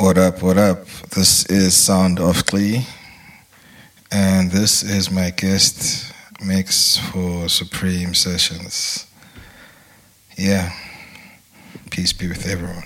What up, what up? This is Sound of Xee, and this is my guest mix for Supreme Sessions. Yeah, peace be with everyone.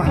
I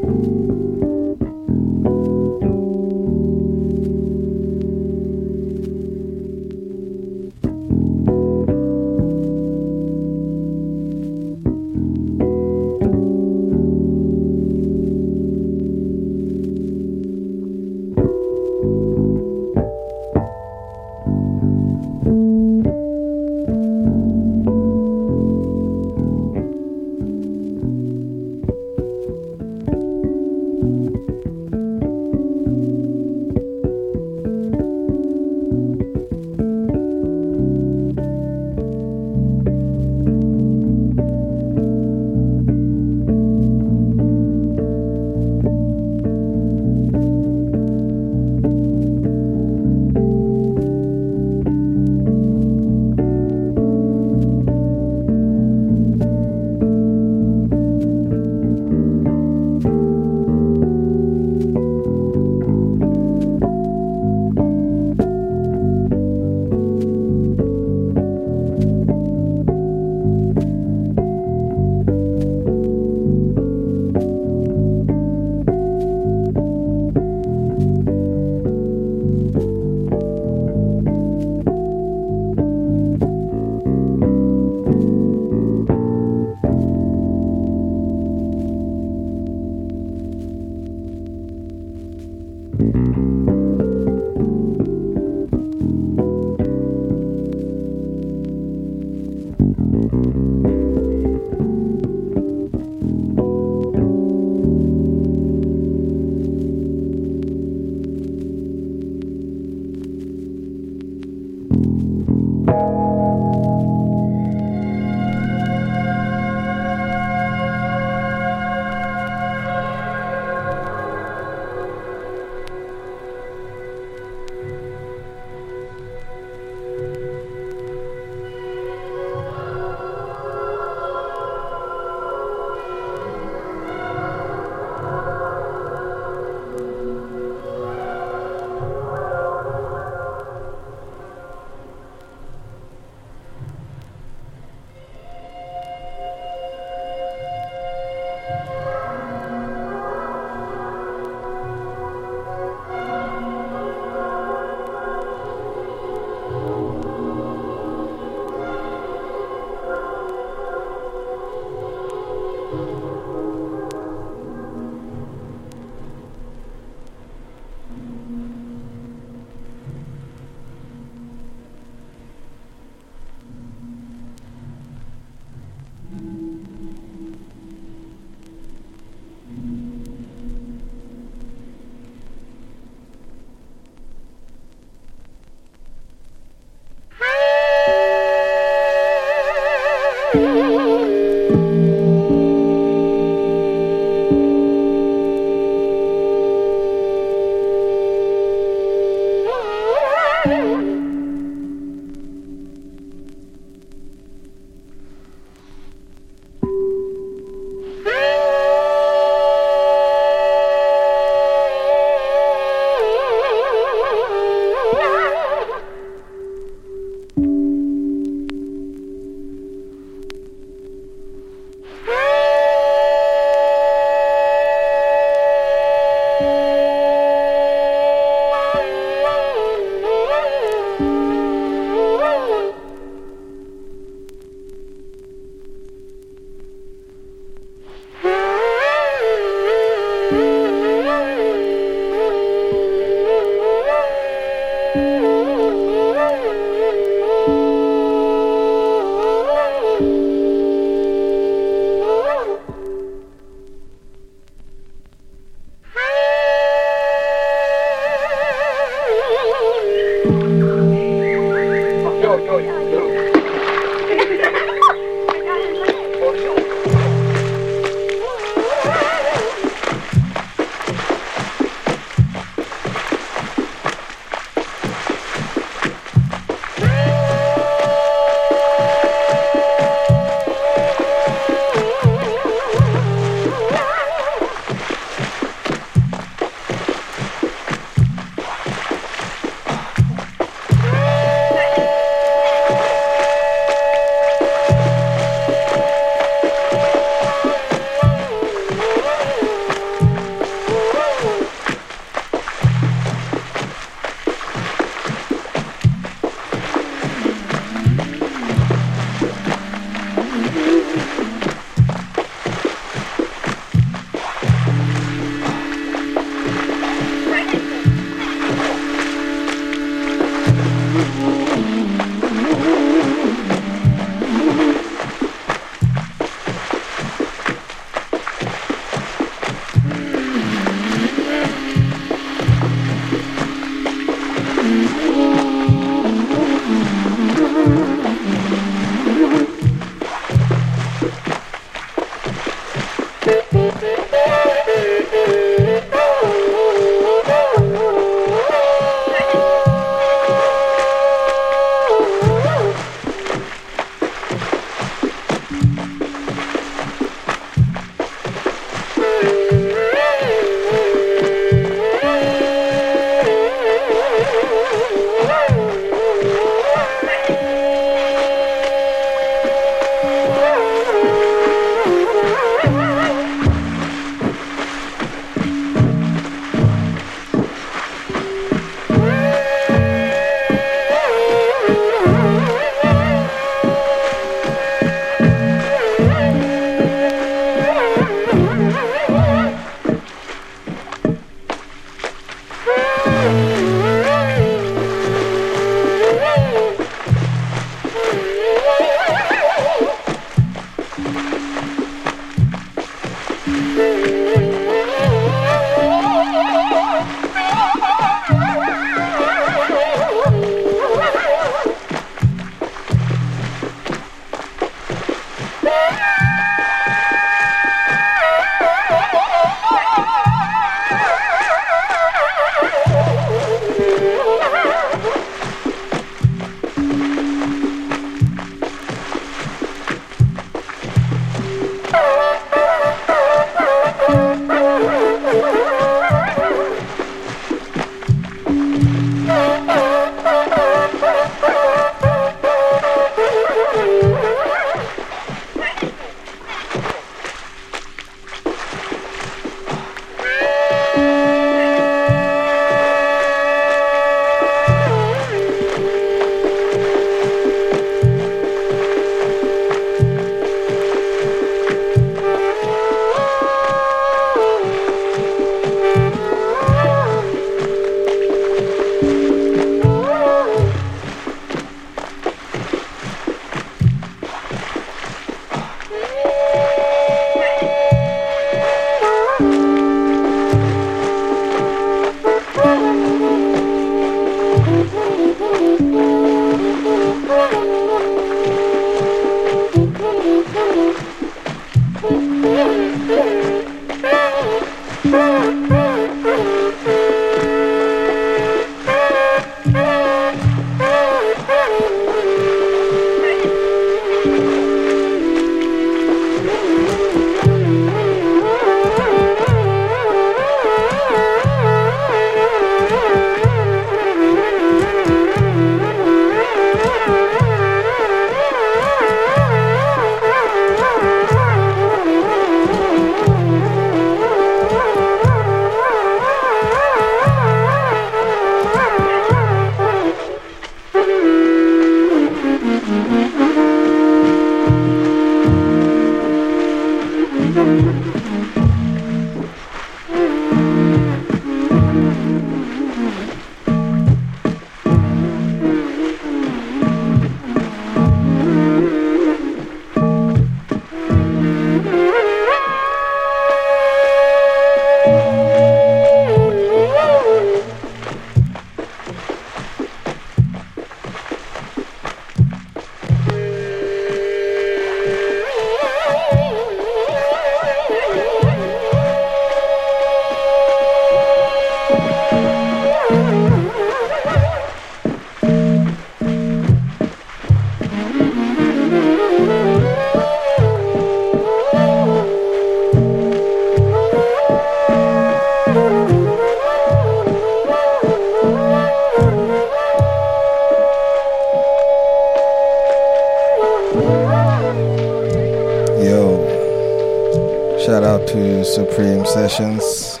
Supreme Sessions.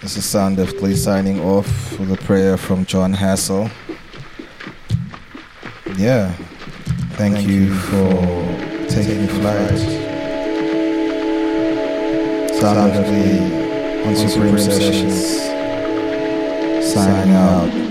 This is Sound of Xee signing off with a prayer from John Hassel. Yeah. Thank you for taking flight. Sound of Xee on Supreme Sessions. Signing out.